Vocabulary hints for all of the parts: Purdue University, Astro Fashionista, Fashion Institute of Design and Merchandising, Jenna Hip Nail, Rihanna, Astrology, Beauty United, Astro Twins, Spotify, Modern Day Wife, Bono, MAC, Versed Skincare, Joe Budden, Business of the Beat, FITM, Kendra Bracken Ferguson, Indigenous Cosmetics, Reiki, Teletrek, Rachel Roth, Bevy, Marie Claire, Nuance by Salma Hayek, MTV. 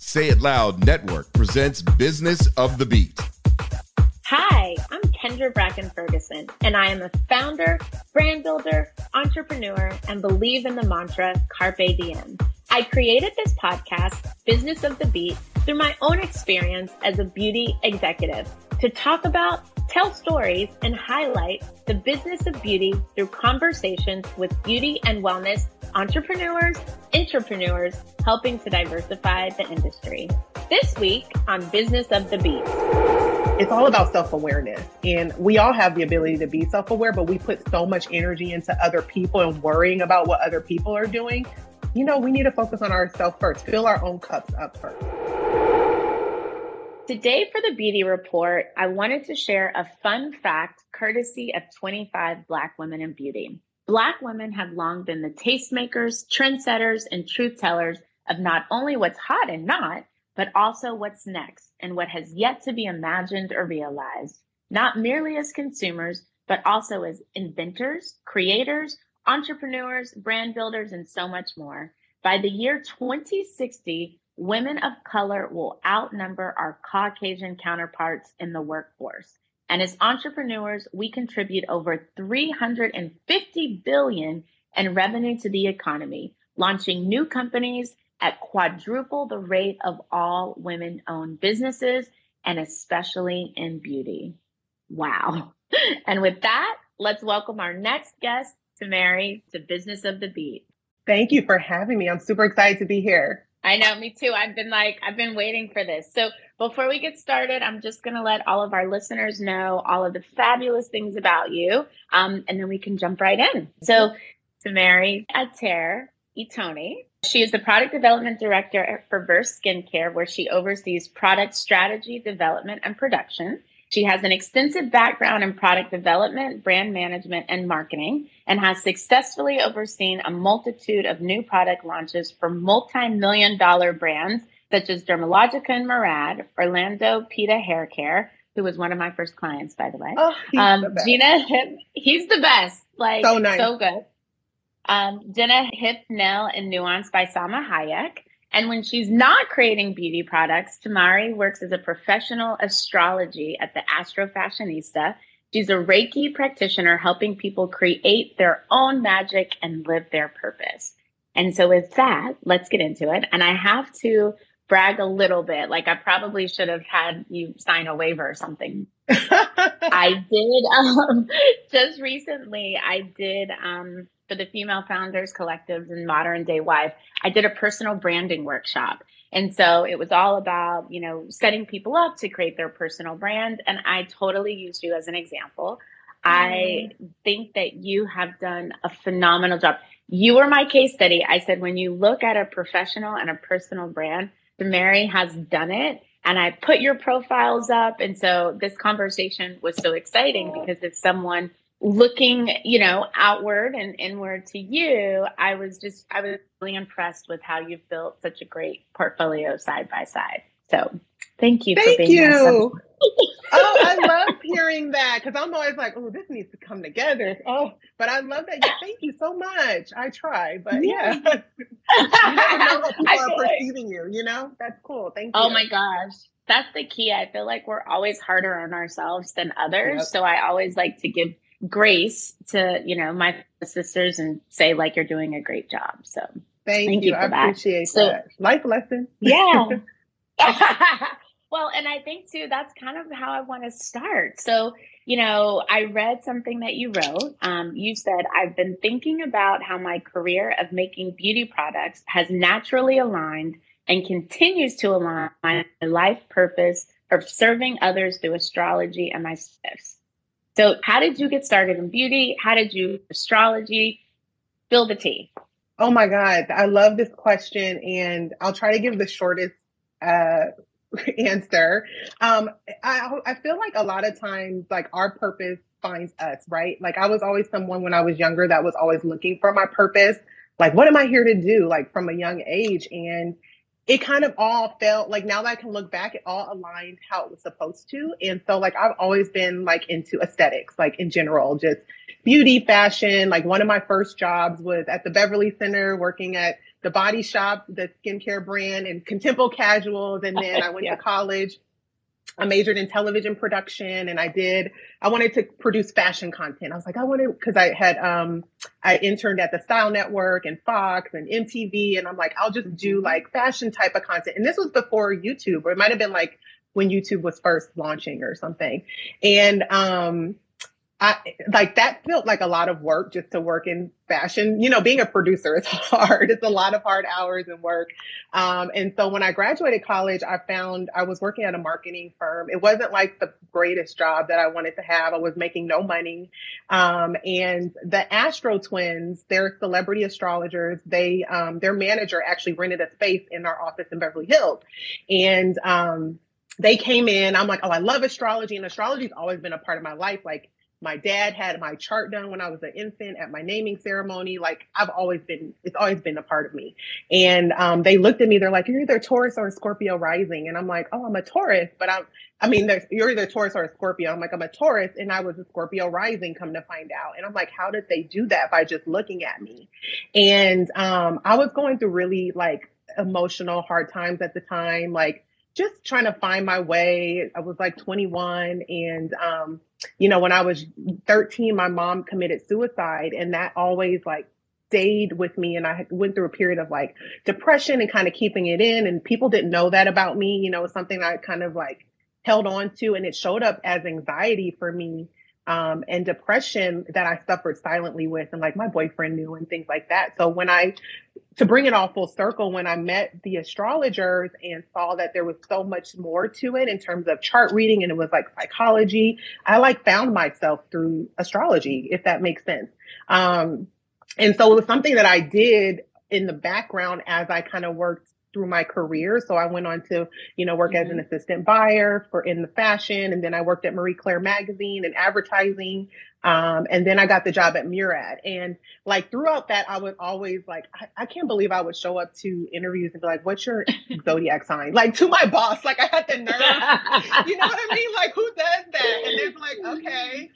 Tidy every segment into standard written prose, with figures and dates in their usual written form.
Say It Loud Network presents Business of the Beat. Hi, I'm Kendra Bracken Ferguson, and I am a founder, brand builder, entrepreneur, and believe in the mantra, Carpe Diem. I created this podcast, Business of the Beat, through my own experience as a beauty executive to talk about, tell stories, and highlight the business of beauty through conversations with beauty and wellness entrepreneurs, intrapreneurs, helping to diversify the industry. This week on Business of the Beat. It's all about self-awareness, and we all have the ability to be self-aware, but we put so much energy into other people and worrying about what other people are doing. You know, we need to focus on ourselves first, fill our own cups up first. Today for the Beauty Report, I wanted to share a fun fact courtesy of 25 Black women in beauty. Black women have long been the tastemakers, trendsetters, and truth tellers of not only what's hot and not, but also what's next and what has yet to be imagined or realized, not merely as consumers, but also as inventors, creators, entrepreneurs, brand builders, and so much more. By the year 2060, women of color will outnumber our Caucasian counterparts in the workforce. And as entrepreneurs, we contribute over $350 billion in revenue to the economy, launching new companies at quadruple the rate of all women-owned businesses, and especially in beauty. Wow. And with that, let's welcome our next guest, Tamerri, to Business of the Beat. Thank you for having me. I'm super excited to be here. I know, me too. I've been waiting for this. So before we get started, I'm just going to let all of our listeners know all of the fabulous things about you, and then we can jump right in. So Tamerri Ater Itoni, she is the product development director for Versed Skincare, where she oversees product strategy, development, and production. She has an extensive background in product development, brand management, and marketing, and has successfully overseen a multitude of new product launches for multi-million-dollar brands such as Dermalogica and Murad, Orlando Pita Hair Care, who was one of my first clients, by the way. Oh, he's the best. Jenna Hip, he's the best. Like, so nice. So good. Jenna Hip Nail and Nuance by Salma Hayek. And when she's not creating beauty products, Tamerri works as a professional astrology at the Astro Fashionista. She's a Reiki practitioner helping people create their own magic and live their purpose. And so with that, let's get into it. And I have to brag a little bit. Like I probably should have had you sign a waiver or something. I did. Just recently, I did... for the Female Founders Collective and Modern Day Wife, I did a personal branding workshop. And so it was all about, you know, setting people up to create their personal brand. And I totally used you as an example. I think that you have done a phenomenal job. You were my case study. I said, when you look at a professional and a personal brand, Tamerri has done it. And I put your profiles up. And so this conversation was so exciting because it's someone looking, you know, outward and inward to you, I was really impressed with how you've built such a great portfolio side by side. So thank you for being awesome. Oh, I love hearing that because I'm always like, oh, this needs to come together. Oh, but I love that. Thank you so much. I try, but yeah. You never know how people are perceiving you, you know? That's cool. Thank you. Oh my gosh. That's the key. I feel like we're always harder on ourselves than others. Yep. So I always like to give grace to, you know, my sisters and say, like, you're doing a great job. So thank you for that. I appreciate that. Life lesson. Yeah. Well, and I think, too, that's kind of how I want to start. So, you know, I read something that you wrote. You said, I've been thinking about how my career of making beauty products has naturally aligned and continues to align my life purpose of serving others through astrology and my gifts. So how did you get started in beauty? How did you astrology? Spill the tea. Oh my God. I love this question. And I'll try to give the shortest answer. I feel like a lot of times, like, our purpose finds us, right? Like, I was always someone when I was younger that was always looking for my purpose. Like, what am I here to do? Like, from a young age. And it kind of all felt like, now that I can look back, it all aligned how it was supposed to. And so, like, I've always been, like, into aesthetics, like, in general, just beauty, fashion. Like, one of my first jobs was at the Beverly Center, working at The Body Shop, the skincare brand, and Contempo Casuals. And then I went to college. I majored in television production, and I wanted to produce fashion content. I was like, because I interned at the Style Network and Fox and MTV. And I'm like, I'll just do like fashion type of content. And this was before YouTube, or it might've been like when YouTube was first launching or something. And, that felt like a lot of work, just to work in fashion. You know, being a producer is hard. It's a lot of hard hours and work. And so when I graduated college, I was working at a marketing firm. It wasn't like the greatest job that I wanted to have. I was making no money. And the Astro Twins, they're celebrity astrologers. They, their manager actually rented a space in our office in Beverly Hills. And, they came in. I'm like, oh, I love astrology. And astrology's always been a part of my life. Like, my dad had my chart done when I was an infant at my naming ceremony. Like, it's always been a part of me. And they looked at me, they're like, you're either Taurus or Scorpio rising. And I'm like, oh, I'm a Taurus, but you're either Taurus or a Scorpio. I'm like, I'm a Taurus, and I was a Scorpio rising, come to find out. And I'm like, how did they do that by just looking at me? And I was going through really, like, emotional, hard times at the time, like, just trying to find my way. I was like 21, and you know, when I was 13, my mom committed suicide, and that always, like, stayed with me. And I went through a period of, like, depression and kind of keeping it in, and people didn't know that about me. You know, it was something I kind of, like, held on to, and it showed up as anxiety for me, and depression that I suffered silently with, and, like, my boyfriend knew and things like that. So to bring it all full circle, when I met the astrologers and saw that there was so much more to it in terms of chart reading, and it was like psychology, I, like, found myself through astrology, if that makes sense. And so it was something that I did in the background as I kind of worked through my career. So I went on to, you know, work as an assistant buyer in the fashion. And then I worked at Marie Claire magazine and advertising. And then I got the job at Murad. And, like, throughout that, I would always, like, I can't believe I would show up to interviews and be like, what's your zodiac sign? Like, to my boss, like, I had the nerve. You know what I mean? Like, who does that? And it's like, okay.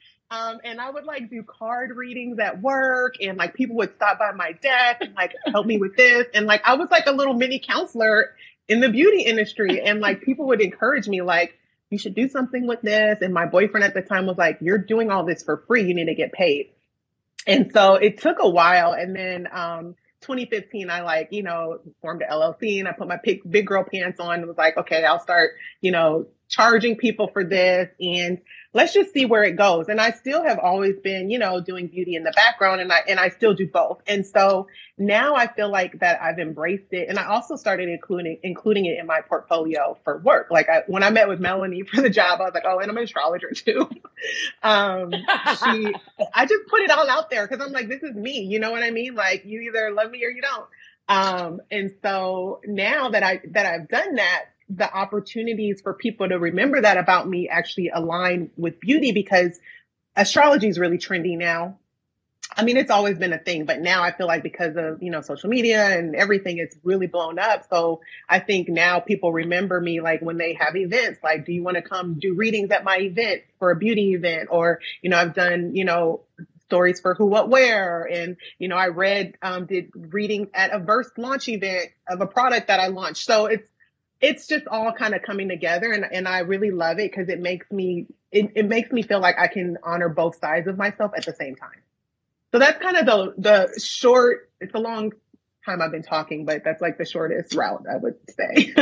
And I would, like, do card readings at work, and, like, people would stop by my desk and, like, help me with this. And, like, I was like a little mini counselor in the beauty industry. And, like, people would encourage me, like, you should do something with this. And my boyfriend at the time was like, you're doing all this for free. You need to get paid. And so it took a while. And then 2015, I, like, you know, formed an LLC, and I put my big girl pants on and was like, okay, I'll start, you know, charging people for this, and let's just see where it goes. And I still have always been, you know, doing beauty in the background, and I still do both. And so now I feel like that I've embraced it. And I also started including it in my portfolio for work. Like, when I met with Melanie for the job, I was like, oh, and I'm an astrologer too. I just put it all out there, because I'm like, this is me. You know what I mean? Like, you either love me or you don't. And so now that I've done that, the opportunities for people to remember that about me actually align with beauty, because astrology is really trendy now. I mean, it's always been a thing, but now I feel like, because of, you know, social media and everything, it's really blown up. So I think now people remember me, like, when they have events, like, do you want to come do readings at my event for a beauty event? Or, you know, I've done, you know, stories for Who What Where, and, you know, I did readings at a Versed launch event of a product that I launched. So it's just all kind of coming together, and I really love it, because it makes me feel like I can honor both sides of myself at the same time. So that's kind of the short. It's a long time I've been talking, but that's, like, the shortest route, I would say.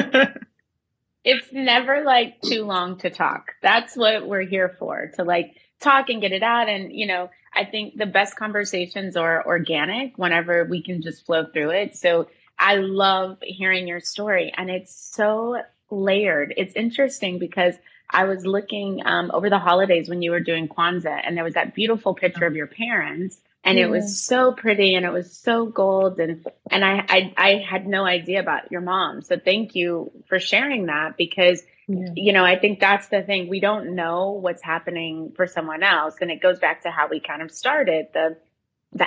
It's never, like, too long to talk. That's what we're here for, to, like, talk and get it out. And, you know, I think the best conversations are organic whenever we can just flow through it. So I love hearing your story, and it's so layered. It's interesting, because I was looking over the holidays when you were doing Kwanzaa, and there was that beautiful picture of your parents And it was so pretty and it was so gold. And I had no idea about your mom. So thank you for sharing that, because, you know, I think that's the thing. We don't know what's happening for someone else. And it goes back to how we kind of started the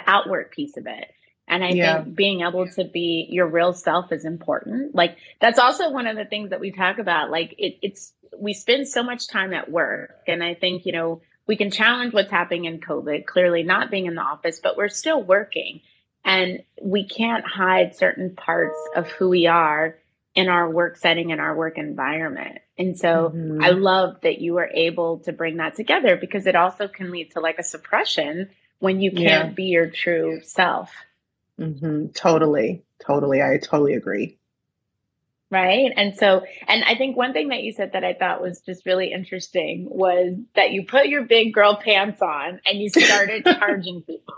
outward piece of it. And I think being able to be your real self is important. Like, that's also one of the things that we talk about. Like, we spend so much time at work. And I think, you know, we can challenge what's happening in COVID, clearly not being in the office, but we're still working. And we can't hide certain parts of who we are in our work setting and our work environment. And so I love that you were able to bring that together, because it also can lead to like a suppression when you can't be your true self. Totally. I totally agree. Right. And so, and I think one thing that you said that I thought was just really interesting was that you put your big girl pants on and you started charging people.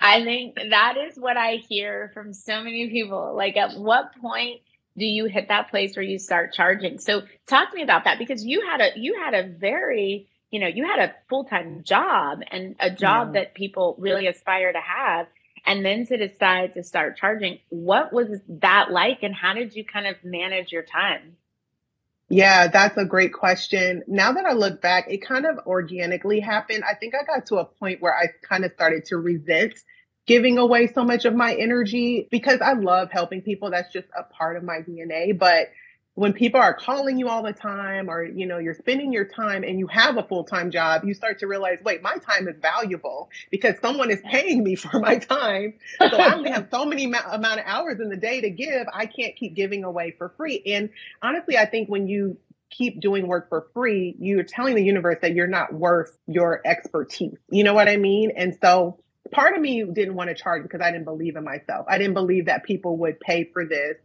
I think that is what I hear from so many people. Like, at what point do you hit that place where you start charging? So talk to me about that, because you had a full-time job, and a job that people really aspire to have. And then to decide to start charging, what was that like, and how did you kind of manage your time? Yeah, that's a great question. Now that I look back, it kind of organically happened. I think I got to a point where I kind of started to resent giving away so much of my energy, because I love helping people. That's just a part of my DNA. But when people are calling you all the time, or, you know, you're spending your time and you have a full-time job, you start to realize, wait, my time is valuable because someone is paying me for my time. So I only have so many amount of hours in the day to give. I can't keep giving away for free. And honestly, I think when you keep doing work for free, you're telling the universe that you're not worth your expertise. You know what I mean? And so part of me didn't want to charge because I didn't believe in myself. I didn't believe that people would pay for this,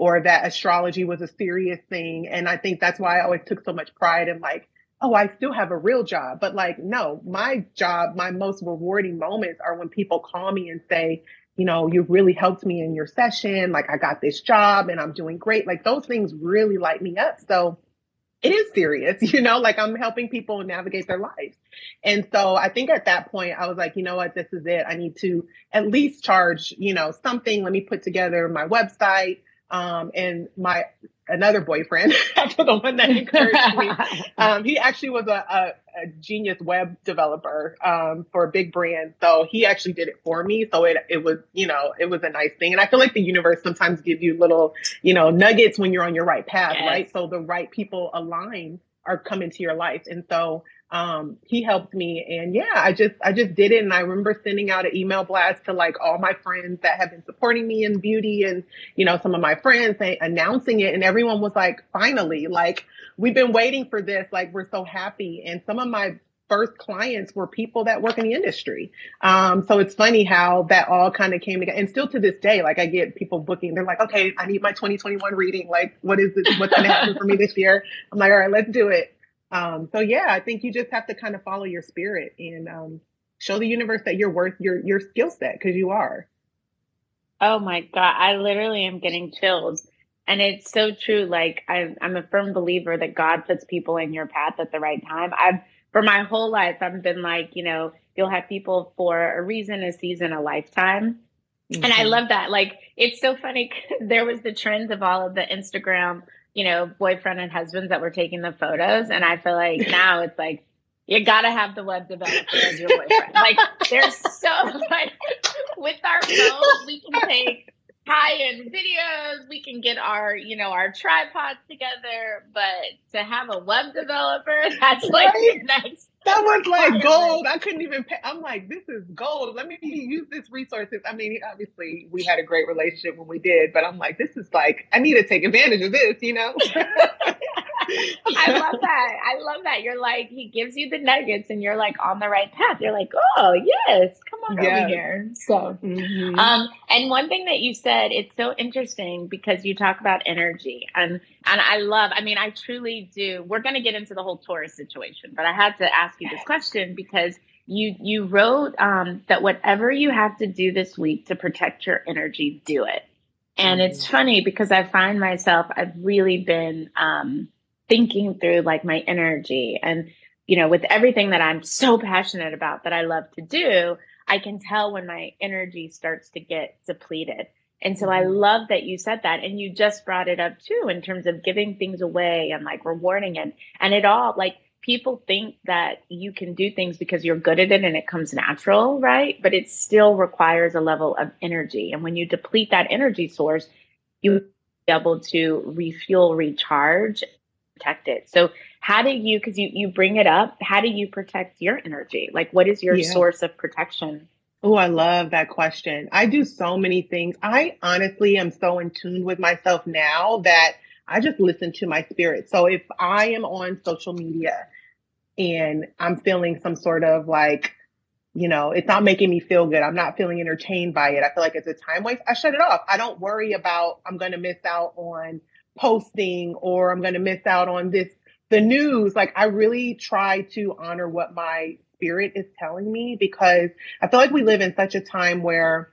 or that astrology was a serious thing. And I think that's why I always took so much pride in, like, oh, I still have a real job. But like, no, my job, my most rewarding moments are when people call me and say, you know, you really helped me in your session. Like, I got this job and I'm doing great. Like, those things really light me up. So it is serious, you know, like, I'm helping people navigate their lives. And so I think at that point, I was like, you know what, this is it. I need to at least charge, you know, something. Let me put together my website. And my another boyfriend, after the one that encouraged me, he actually was a genius web developer for a big brand. So he actually did it for me. So it was, you know, it was a nice thing. And I feel like the universe sometimes gives you little, you know, nuggets when you're on your right path, right? So the right people align or come into your life. And so he helped me, and yeah, I just did it. And I remember sending out an email blast to like all my friends that have been supporting me in beauty, and, you know, some of my friends announcing it, and everyone was like, finally, like, we've been waiting for this. Like, we're so happy. And some of my first clients were people that work in the industry. So it's funny how that all kind of came together. And still to this day, like, I get people booking, they're like, okay, I need my 2021 reading. Like, what is this? What's going to happen for me this year? I'm like, all right, let's do it. So yeah, I think you just have to kind of follow your spirit and show the universe that you're worth your skill set, because you are. Oh my God, I literally am getting chills. And it's so true. Like, I'm a firm believer that God puts people in your path at the right time. For my whole life, I've been like, you know, you'll have people for a reason, a season, a lifetime. Mm-hmm. And I love that. Like, it's so funny. There was the trends of all of the Instagram, you know, boyfriend and husbands that were taking the photos. And I feel like now it's like, you got to have the web developer as your boyfriend. Like, there's so much. With our phones, we can take high-end videos, we can get our, you know, our tripods together, but to have a web developer, that's like the next. That was like gold. I couldn't even pay. I'm like, this is gold. Let me use this resources. I mean, obviously we had a great relationship when we did, but I'm like, this is like, I need to take advantage of this, you know? I love that. You're like, he gives you the nuggets and you're like on the right path. You're like, oh yes, come on over here. So, and one thing that you said, it's so interesting because you talk about energy and I truly do. We're going to get into the whole Taurus situation, but I had to ask you this question because you wrote that whatever you have to do this week to protect your energy, do it. And it's funny because I find myself, I've really been, thinking through like my energy and, you know, with everything that I'm so passionate about that I love to do, I can tell when my energy starts to get depleted. And so I love that you said that. And you just brought it up too, in terms of giving things away and like rewarding it. And it all, like, people think that you can do things because you're good at it and it comes natural, right? But it still requires a level of energy. And when you deplete that energy source, you'll be able to refuel, recharge, protect it. So how do you, because you bring it up, how do you protect your energy? Like, what is your source of protection? Oh, I love that question. I do so many things. I honestly am so in tune with myself now that I just listen to my spirit. So if I am on social media and I'm feeling some sort of like, you know, it's not making me feel good, I'm not feeling entertained by it, I feel like it's a time waste, I shut it off. I don't worry about I'm going to miss out on posting or I'm going to miss out on this, the news. Like, I really try to honor what my spirit is telling me, because I feel like we live in such a time where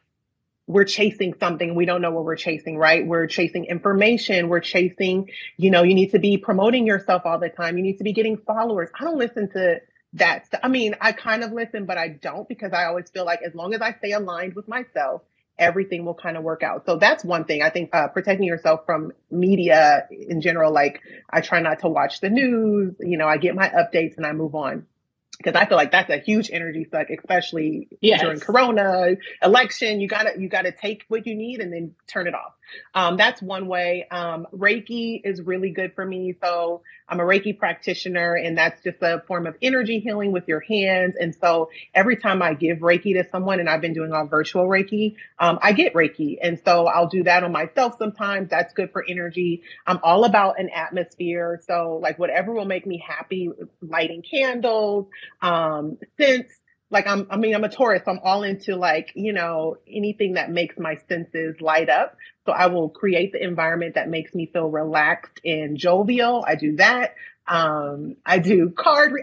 we're chasing something. We don't know what we're chasing, right? We're chasing information. We're chasing, you know, you need to be promoting yourself all the time. You need to be getting followers. I don't listen to that. I mean, I kind of listen, but I don't, because I always feel like as long as I stay aligned with myself, everything will kind of work out. So that's one thing. I think protecting yourself from media in general, like I try not to watch the news, you know, I get my updates and I move on. Because I feel like that's a huge energy suck, especially during Corona, election. You gotta take what you need and then turn it off. That's one way. Reiki is really good for me. So I'm a Reiki practitioner, and that's just a form of energy healing with your hands. And so every time I give Reiki to someone, and I've been doing all virtual Reiki, I get Reiki. And so I'll do that on myself sometimes. That's good for energy. I'm all about an atmosphere. So like whatever will make me happy, lighting candles, scents. Like I'm a Taurus. So I'm all into like, you know, anything that makes my senses light up. So I will create the environment that makes me feel relaxed and jovial. I do that. I do I just kind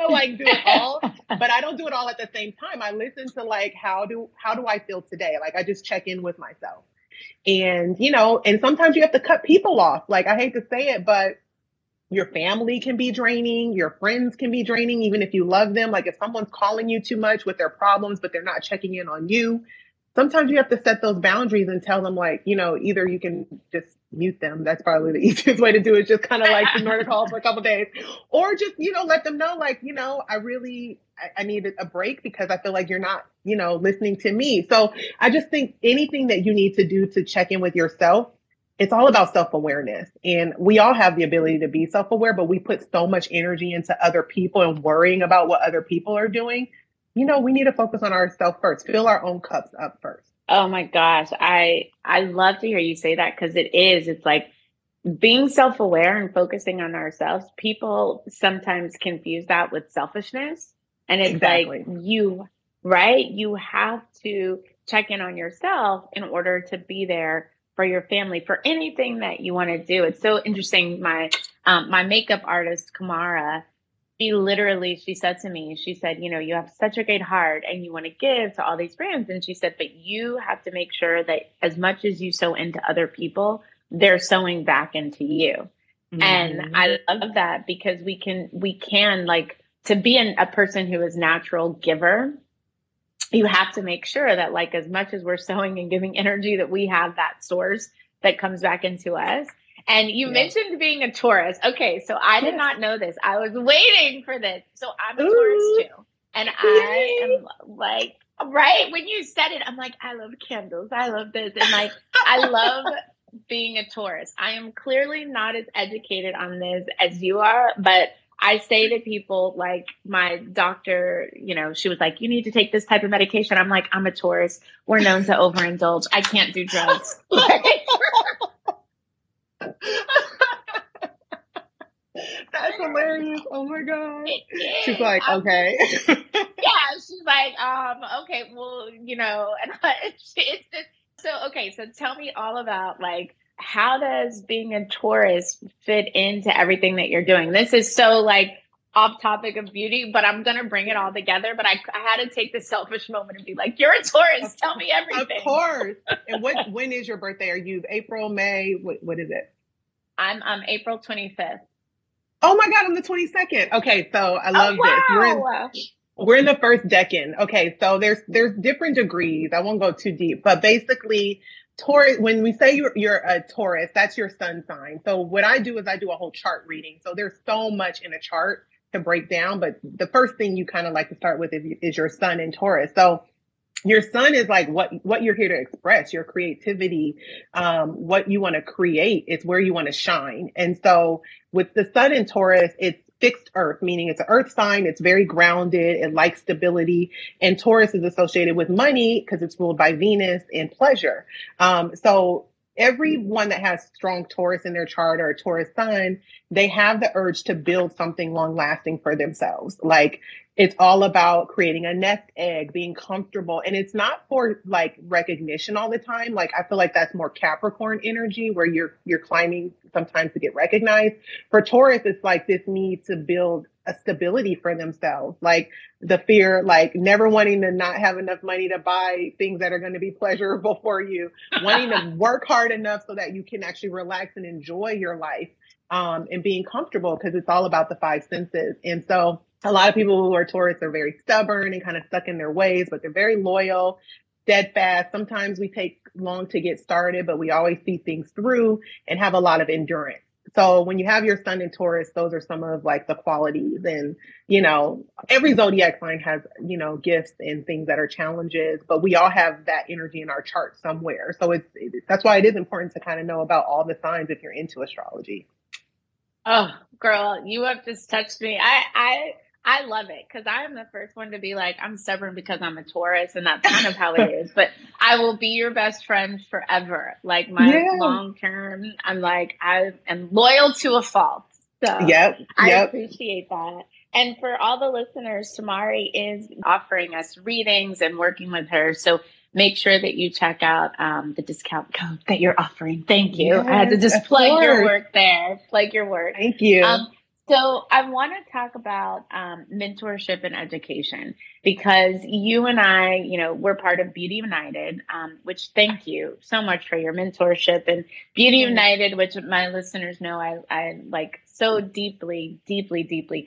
of like do it all, but I don't do it all at the same time. I listen to like, how do I feel today? Like I just check in with myself, and, you know, and sometimes you have to cut people off. Like, I hate to say it, but your family can be draining. Your friends can be draining, even if you love them. Like if someone's calling you too much with their problems, but they're not checking in on you, sometimes you have to set those boundaries and tell them, like, you know, either you can just mute them. That's probably the easiest way to do it. Just kind of like ignore the call for a couple of days, or just, you know, let them know, like, you know, I needed a break because I feel like you're not, you know, listening to me. So I just think anything that you need to do to check in with yourself, it's all about self-awareness, and we all have the ability to be self-aware, but we put so much energy into other people and worrying about what other people are doing. You know, we need to focus on ourselves first, fill our own cups up first. Oh my gosh. I love to hear you say that, because it's like being self-aware and focusing on ourselves. People sometimes confuse that with selfishness, and it's like you have to check in on yourself in order to be there for your family, for anything that you want to do. It's so interesting. My my makeup artist, Kamara, she said to me, she said, you know, you have such a great heart and you want to give to all these brands. And she said, but you have to make sure that as much as you sow into other people, they're sewing back into you. Mm-hmm. And I love that, because we can like, to be a person who is natural giver, you have to make sure that, like, as much as we're sowing and giving energy, that we have that source that comes back into us. And you mentioned being a Taurus. Okay. So I did not know this. I was waiting for this. So I'm a Taurus too. And I am like, right. When you said it, I'm like, I love candles. I love this. And like, I love being a Taurus. I am clearly not as educated on this as you are, but I say to people, like, my doctor, you know, she was like, you need to take this type of medication. I'm like, I'm a Taurus. We're known to overindulge. I can't do drugs. That's hilarious. Oh my God. She's like, okay. She's like, okay, well, you know, and it's just, so, okay. So tell me all about, like, how does being a Taurus fit into everything that you're doing? This is so like off topic of beauty, but I'm going to bring it all together. But I had to take the selfish moment and be like, you're a Taurus. Tell me everything. Of course. And when is your birthday? Are you April, May? What is it? I'm April 25th. Oh my God. I'm the 22nd. Okay. So I love this. We're in the first decan. Okay, so there's different degrees. I won't go too deep, but basically, Taurus. When we say you're a Taurus, that's your sun sign. So what I do is I do a whole chart reading. So there's so much in a chart to break down, but the first thing you kind of like to start with is your sun in Taurus. So your sun is like what you're here to express, your creativity, what you want to create. It's where you want to shine. And so with the sun in Taurus, it's fixed earth, meaning it's an earth sign. It's very grounded. It likes stability. And Taurus is associated with money because it's ruled by Venus and pleasure. So everyone that has strong Taurus in their chart or a Taurus sun, they have the urge to build something long lasting for themselves. Like it's all about creating a nest egg, being comfortable. And it's not for like recognition all the time. Like I feel like that's more Capricorn energy where you're climbing sometimes to get recognized. For Taurus, it's like this need to build a stability for themselves, like the fear, like never wanting to not have enough money to buy things that are going to be pleasurable for you, wanting to work hard enough so that you can actually relax and enjoy your life, and being comfortable because it's all about the five senses. And so a lot of people who are Taurus are very stubborn and kind of stuck in their ways, but they're very loyal, steadfast. Sometimes we take long to get started, but we always see things through and have a lot of endurance. So when you have your sun in Taurus, those are some of like the qualities. And, you know, every zodiac sign has, you know, gifts and things that are challenges, but we all have that energy in our chart somewhere. So that's why it is important to kind of know about all the signs if you're into astrology. Oh, girl, you have just touched me. I love it because I am the first one to be like, I'm stubborn because I'm a Taurus, and that's kind of how it is. But I will be your best friend forever. Like my long term, I'm like, I am loyal to a fault. So I appreciate that. And for all the listeners, Tamerri is offering us readings and working with her. So make sure that you check out the discount code that you're offering. Thank you. Yes, I had to just plug your work there. Plug your work. Thank you. So I want to talk about mentorship and education because you and I, you know, we're part of Beauty United, which thank you so much for your mentorship and Beauty United, which my listeners know I like so deeply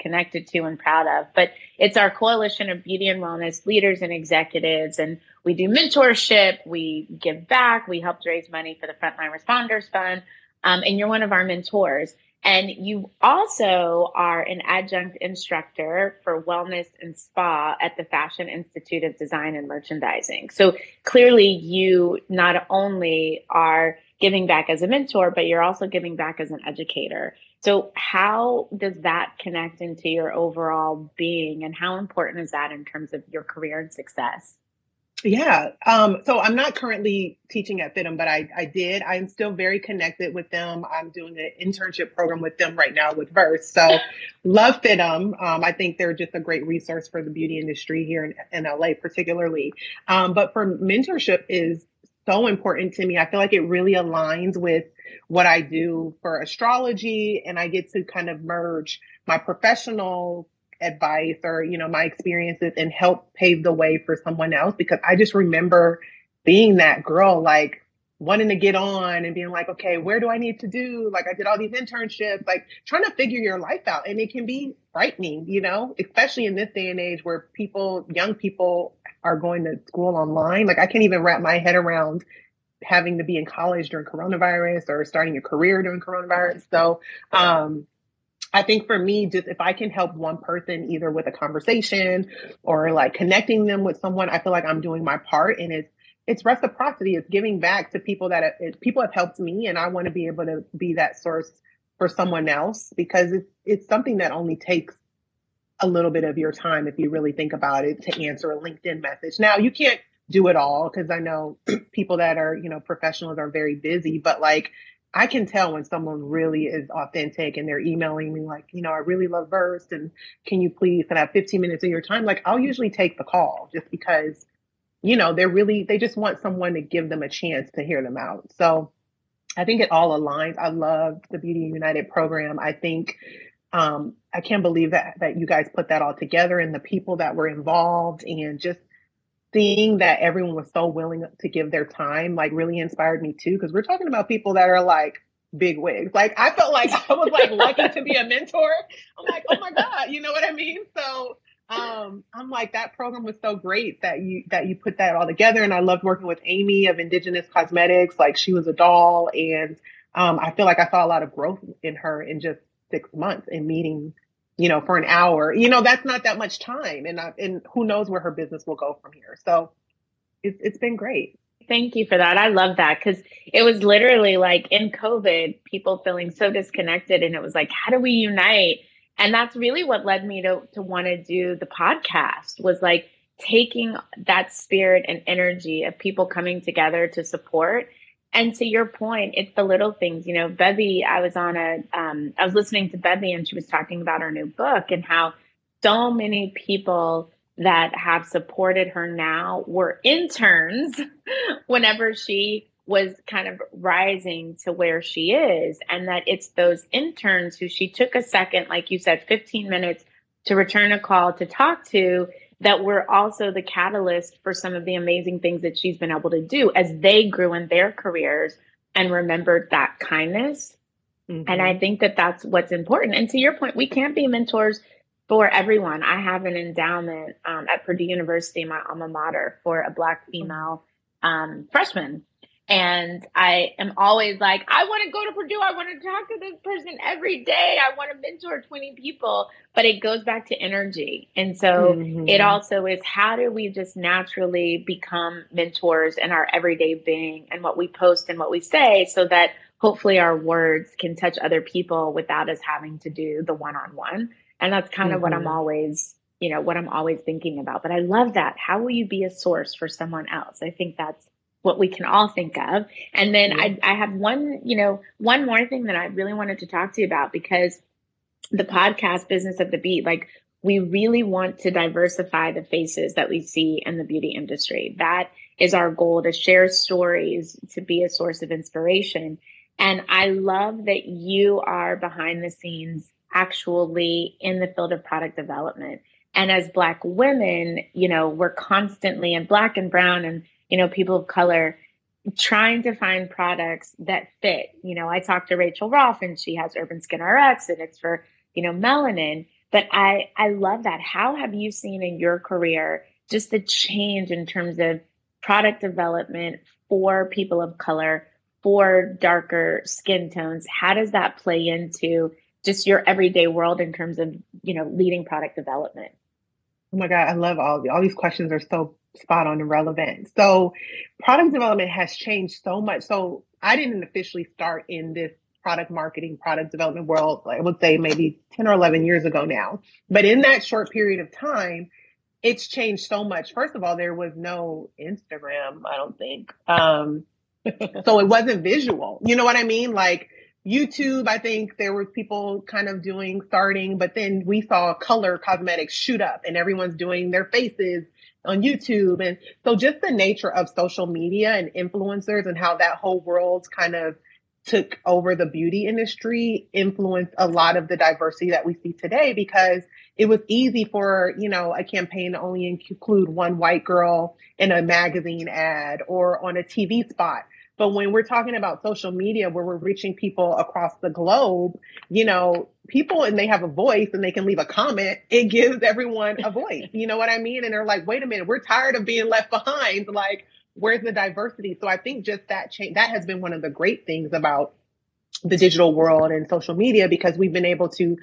connected to and proud of. But it's our coalition of beauty and wellness leaders and executives. And we do mentorship. We give back. We helped raise money for the Frontline Responders Fund. And you're one of our mentors. And you also are an adjunct instructor for wellness and spa at the Fashion Institute of Design and Merchandising. So clearly you not only are giving back as a mentor, but you're also giving back as an educator. So how does that connect into your overall being and how important is that in terms of your career and success? Yeah. So I'm not currently teaching at FITM, but I did. I'm still very connected with them. I'm doing an internship program with them right now with Verse. So love FITM. I think they're just a great resource for the beauty industry here in LA particularly. But for mentorship is so important to me. I feel like it really aligns with what I do for astrology, and I get to kind of merge my professional advice or, you know, my experiences and help pave the way for someone else. Because I just remember being that girl, like wanting to get on and being like, okay, where do I need to do? Like I did all these internships, like trying to figure your life out. And it can be frightening, you know, especially in this day and age where people, young people are going to school online. Like I can't even wrap my head around having to be in college during coronavirus or starting a career during coronavirus. So, I think for me, just if I can help one person either with a conversation or like connecting them with someone, I feel like I'm doing my part. And it's reciprocity. It's giving back to people that people have helped me. And I want to be able to be that source for someone else because it's something that only takes a little bit of your time if you really think about it to answer a LinkedIn message. Now, you can't do it all because I know people that are, you know, professionals are very busy, but like, I can tell when someone really is authentic and they're emailing me like, you know, I really love Versed and can you please have 15 minutes of your time? Like I'll usually take the call just because, you know, they just want someone to give them a chance to hear them out. So I think it all aligns. I love the Beauty United program. I think I can't believe that you guys put that all together and the people that were involved and just seeing that everyone was so willing to give their time, like really inspired me too. Cause we're talking about people that are like big wigs. Like I felt like I was like lucky to be a mentor. I'm like, oh my God, you know what I mean? So I'm like, that program was so great that you put that all together. And I loved working with Amy of Indigenous Cosmetics. Like, she was a doll. And I feel like I saw a lot of growth in her in just 6 months in meeting, you know, for an hour. You know, that's not that much time. And who knows where her business will go from here. So it's been great. Thank you for that. I love that, because it was literally like in COVID, people feeling so disconnected. And it was like, how do we unite? And that's really what led me to want to do the podcast, was like taking that spirit and energy of people coming together to support. And to your point, it's the little things, you know. Bevy, I was listening to Bevy, and she was talking about her new book and how so many people that have supported her now were interns whenever she was kind of rising to where she is. And that it's those interns who she took a second, like you said, 15 minutes to return a call to talk to, that were also the catalyst for some of the amazing things that she's been able to do as they grew in their careers and remembered that kindness. Mm-hmm. And I think that that's what's important. And to your point, we can't be mentors for everyone. I have an endowment at Purdue University, my alma mater, for a Black female freshman. And I am always like, I want to go to Purdue. I want to talk to this person every day. I want to mentor 20 people. But it goes back to energy. And so It also is, how do we just naturally become mentors in our everyday being and what we post and what we say, so that hopefully our words can touch other people without us having to do the one-on-one. And that's kind of what I'm always, you know, what I'm always thinking about. But I love that. How will you be a source for someone else? I think that's what we can all think of. And then I have one more thing that I really wanted to talk to you about, because the podcast Business of the Beat, like, we really want to diversify the faces that we see in the beauty industry. That is our goal, to share stories, to be a source of inspiration. And I love that you are behind the scenes, actually in the field of product development. And as Black women, you know, we're constantly, and Black and brown and, you know, people of color, trying to find products that fit. You know, I talked to Rachel Roth, and she has Urban Skin Rx, and it's for, you know, melanin. But I love that. How have you seen in your career just the change in terms of product development for people of color, for darker skin tones? How does that play into just your everyday world in terms of, you know, leading product development? Oh my God, I love all these questions are so spot on and relevant. So product development has changed so much. So I didn't officially start in this product marketing, product development world, I would say maybe 10 or 11 years ago now. But in that short period of time, it's changed so much. First of all, there was no Instagram, I don't think. So it wasn't visual. You know what I mean? Like YouTube, I think there were people kind of starting, but then we saw color cosmetics shoot up and everyone's doing their faces on YouTube. And so just the nature of social media and influencers and how that whole world kind of took over the beauty industry influenced a lot of the diversity that we see today, because it was easy for, you know, a campaign to only include one white girl in a magazine ad or on a TV spot. But when we're talking about social media, where we're reaching people across the globe, you know, people, and they have a voice and they can leave a comment, it gives everyone a voice. You know what I mean? And they're like, wait a minute, we're tired of being left behind. Like, where's the diversity? So I think just that change, that has been one of the great things about the digital world and social media, because we've been able to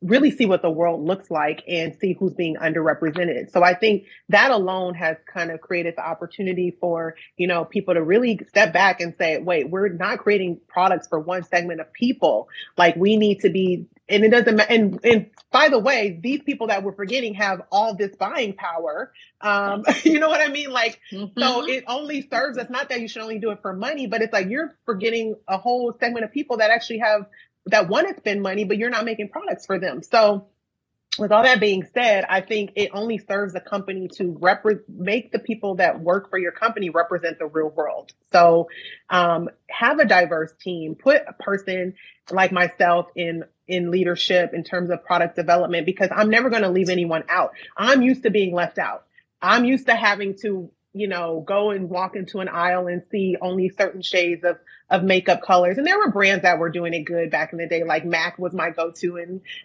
really see what the world looks like and see who's being underrepresented. So I think that alone has kind of created the opportunity for, you know, people to really step back and say, wait, we're not creating products for one segment of people. Like, we need to be, and it doesn't, and by the way, these people that we're forgetting have all this buying power. You know what I mean? Like, So it only serves us, not that you should only do it for money, but it's like, you're forgetting a whole segment of people that actually have, that want to spend money, but you're not making products for them. So with all that being said, I think it only serves a company to make the people that work for your company represent the real world. So have a diverse team, put a person like myself in leadership in terms of product development, because I'm never going to leave anyone out. I'm used to being left out. I'm used to having to you know, go and walk into an aisle and see only certain shades of makeup colors. And there were brands that were doing it good back in the day. Like MAC was my go-to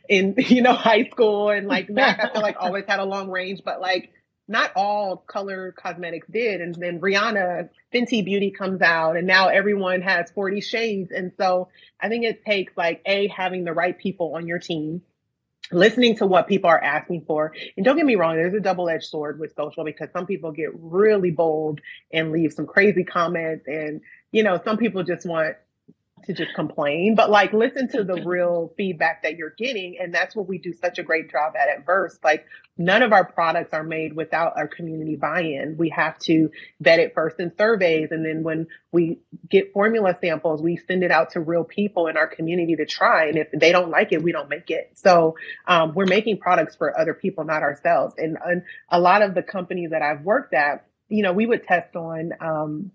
in, you know, high school. And like MAC, I feel like always had a long range, but like not all color cosmetics did. And then Rihanna, Fenty Beauty comes out and now everyone has 40 shades. And so I think it takes like A, having the right people on your team, listening to what people are asking for. And don't get me wrong, there's a double-edged sword with social because some people get really bold and leave some crazy comments. And, you know, some people just want to just complain, but like listen to the real feedback that you're getting. And that's what we do such a great job at Versed. Like none of our products are made without our community buy-in. We have to vet it first in surveys. And then when we get formula samples, we send it out to real people in our community to try. And if they don't like it, we don't make it. So we're making products for other people, not ourselves. And a lot of the companies that I've worked at, you know, we would test on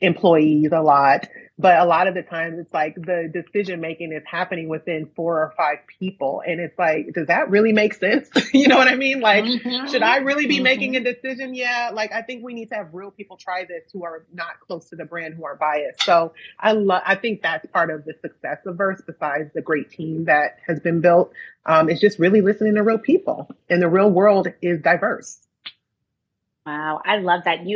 employees a lot, but a lot of the times it's like the decision making is happening within 4 or 5 people. And it's like, does that really make sense? You know what I mean? Like, should I really be making a decision? Yeah. Like, I think we need to have real people try this who are not close to the brand, who are biased. So I think that's part of the success of Versed, besides the great team that has been built. It's just really listening to real people, and the real world is diverse. Wow. I love that.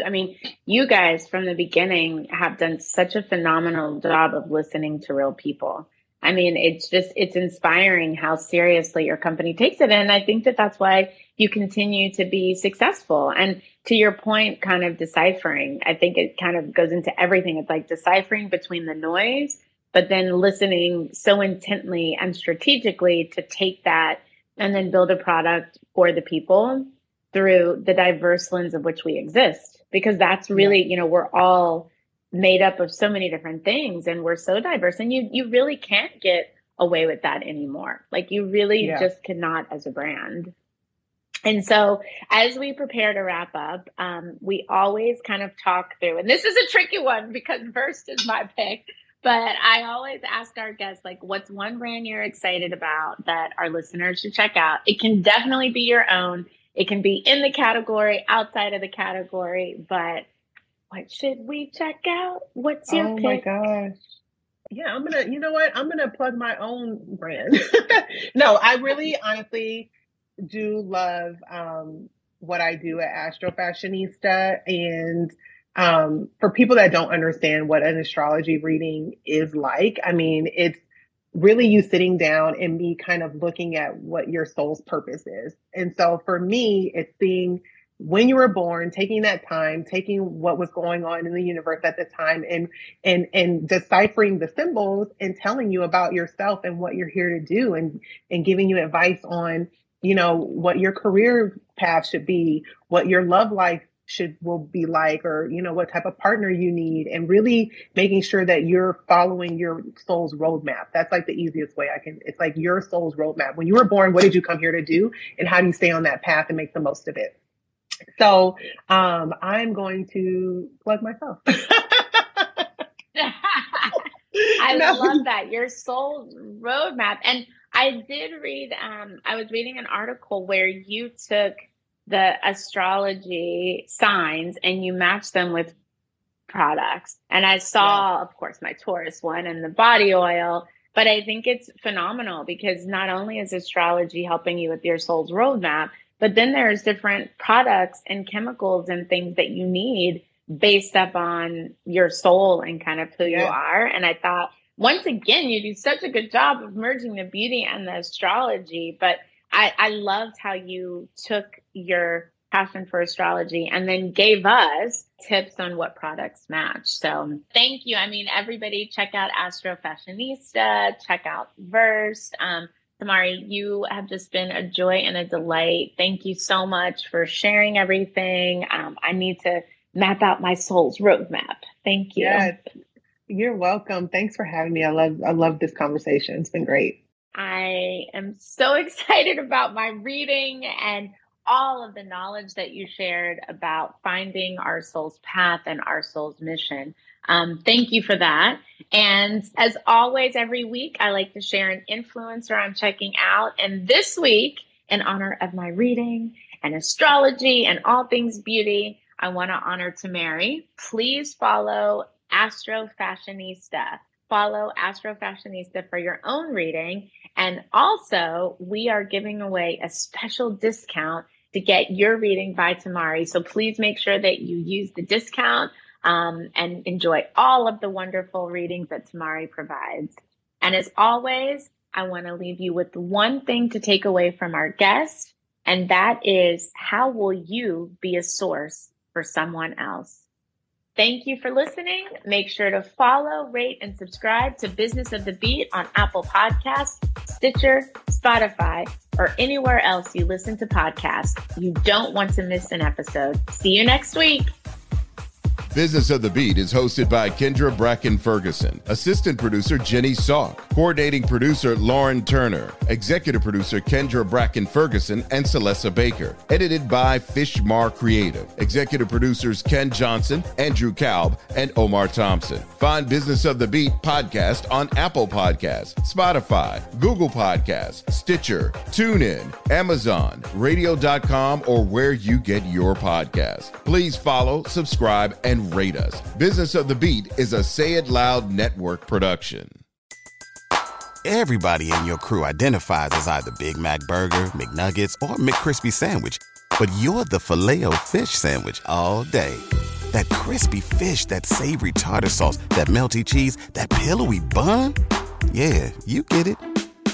You guys from the beginning have done such a phenomenal job of listening to real people. I mean, it's inspiring how seriously your company takes it. And I think that that's why you continue to be successful. And to your point, kind of deciphering, I think it kind of goes into everything. It's like deciphering between the noise, but then listening so intently and strategically to take that and then build a product for the people through the diverse lens of which we exist, because that's really, you know, we're all made up of so many different things and we're so diverse, and you really can't get away with that anymore. Like you really just cannot as a brand. And so as we prepare to wrap up, we always kind of talk through, and this is a tricky one because Versed is my pick, but I always ask our guests, like, what's one brand you're excited about that our listeners should check out? It can definitely be your own. It can be in the category, outside of the category, but what should we check out? What's your pick? Oh my gosh. Yeah, I'm going to plug my own brand. No, I really honestly do love what I do at Astro Fashionista. And for people that don't understand what an astrology reading is like, I mean, it's really you sitting down and me kind of looking at what your soul's purpose is. And so for me, it's seeing when you were born, taking that time, taking what was going on in the universe at the time, and deciphering the symbols and telling you about yourself and what you're here to do, and giving you advice on, you know, what your career path should be, what your love life will be like, or, you know, what type of partner you need, and really making sure that you're following your soul's roadmap. That's like the easiest way it's like your soul's roadmap. When you were born, what did you come here to do? And how do you stay on that path and make the most of it? So I'm going to plug myself. I love that. Your soul's roadmap. And I did read, I was reading an article where you took the astrology signs and you match them with products. And I saw, of course, my Taurus one and the body oil, but I think it's phenomenal because not only is astrology helping you with your soul's roadmap, but then there's different products and chemicals and things that you need based up on your soul and kind of who you are. And I thought, once again, you do such a good job of merging the beauty and the astrology, but I loved how you took your passion for astrology and then gave us tips on what products match. So thank you. I mean, everybody check out Astro Fashionista, check out Versed. Tamerri, you have just been a joy and a delight. Thank you so much for sharing everything. I need to map out my soul's roadmap. Thank you. Yes, you're welcome. Thanks for having me. I love this conversation. It's been great. I am so excited about my reading and all of the knowledge that you shared about finding our soul's path and our soul's mission. Thank you for that. And as always, every week, I like to share an influencer I'm checking out. And this week, in honor of my reading and astrology and all things beauty, I want to honor Tamerri. Please follow Astro Fashionista. Follow Astro Fashionista for your own reading. And also, we are giving away a special discount to get your reading by Tamerri. So please make sure that you use the discount and enjoy all of the wonderful readings that Tamerri provides. And as always, I want to leave you with one thing to take away from our guest, and that is, how will you be a source for someone else? Thank you for listening. Make sure to follow, rate, and subscribe to Business of the Beat on Apple Podcasts, Stitcher, Spotify, or anywhere else you listen to podcasts. You don't want to miss an episode. See you next week. Business of the Beat is hosted by Kendra Bracken Ferguson, assistant producer Jenny Salk, coordinating producer Lauren Turner, executive producer Kendra Bracken Ferguson and Celessa Baker, edited by Fishmar Creative, executive producers Ken Johnson, Andrew Kalb, and Omar Thompson. Find Business of the Beat podcast on Apple Podcasts, Spotify, Google Podcasts, Stitcher, TuneIn, Amazon, Radio.com, or where you get your podcasts. Please follow, subscribe, and rate us. Business of the Beat is a Say It Loud Network production. Everybody in your crew identifies as either Big Mac Burger, McNuggets, or McCrispy Sandwich, but you're the Filet-O-Fish Sandwich all day. That crispy fish, that savory tartar sauce, that melty cheese, that pillowy bun. Yeah, you get it.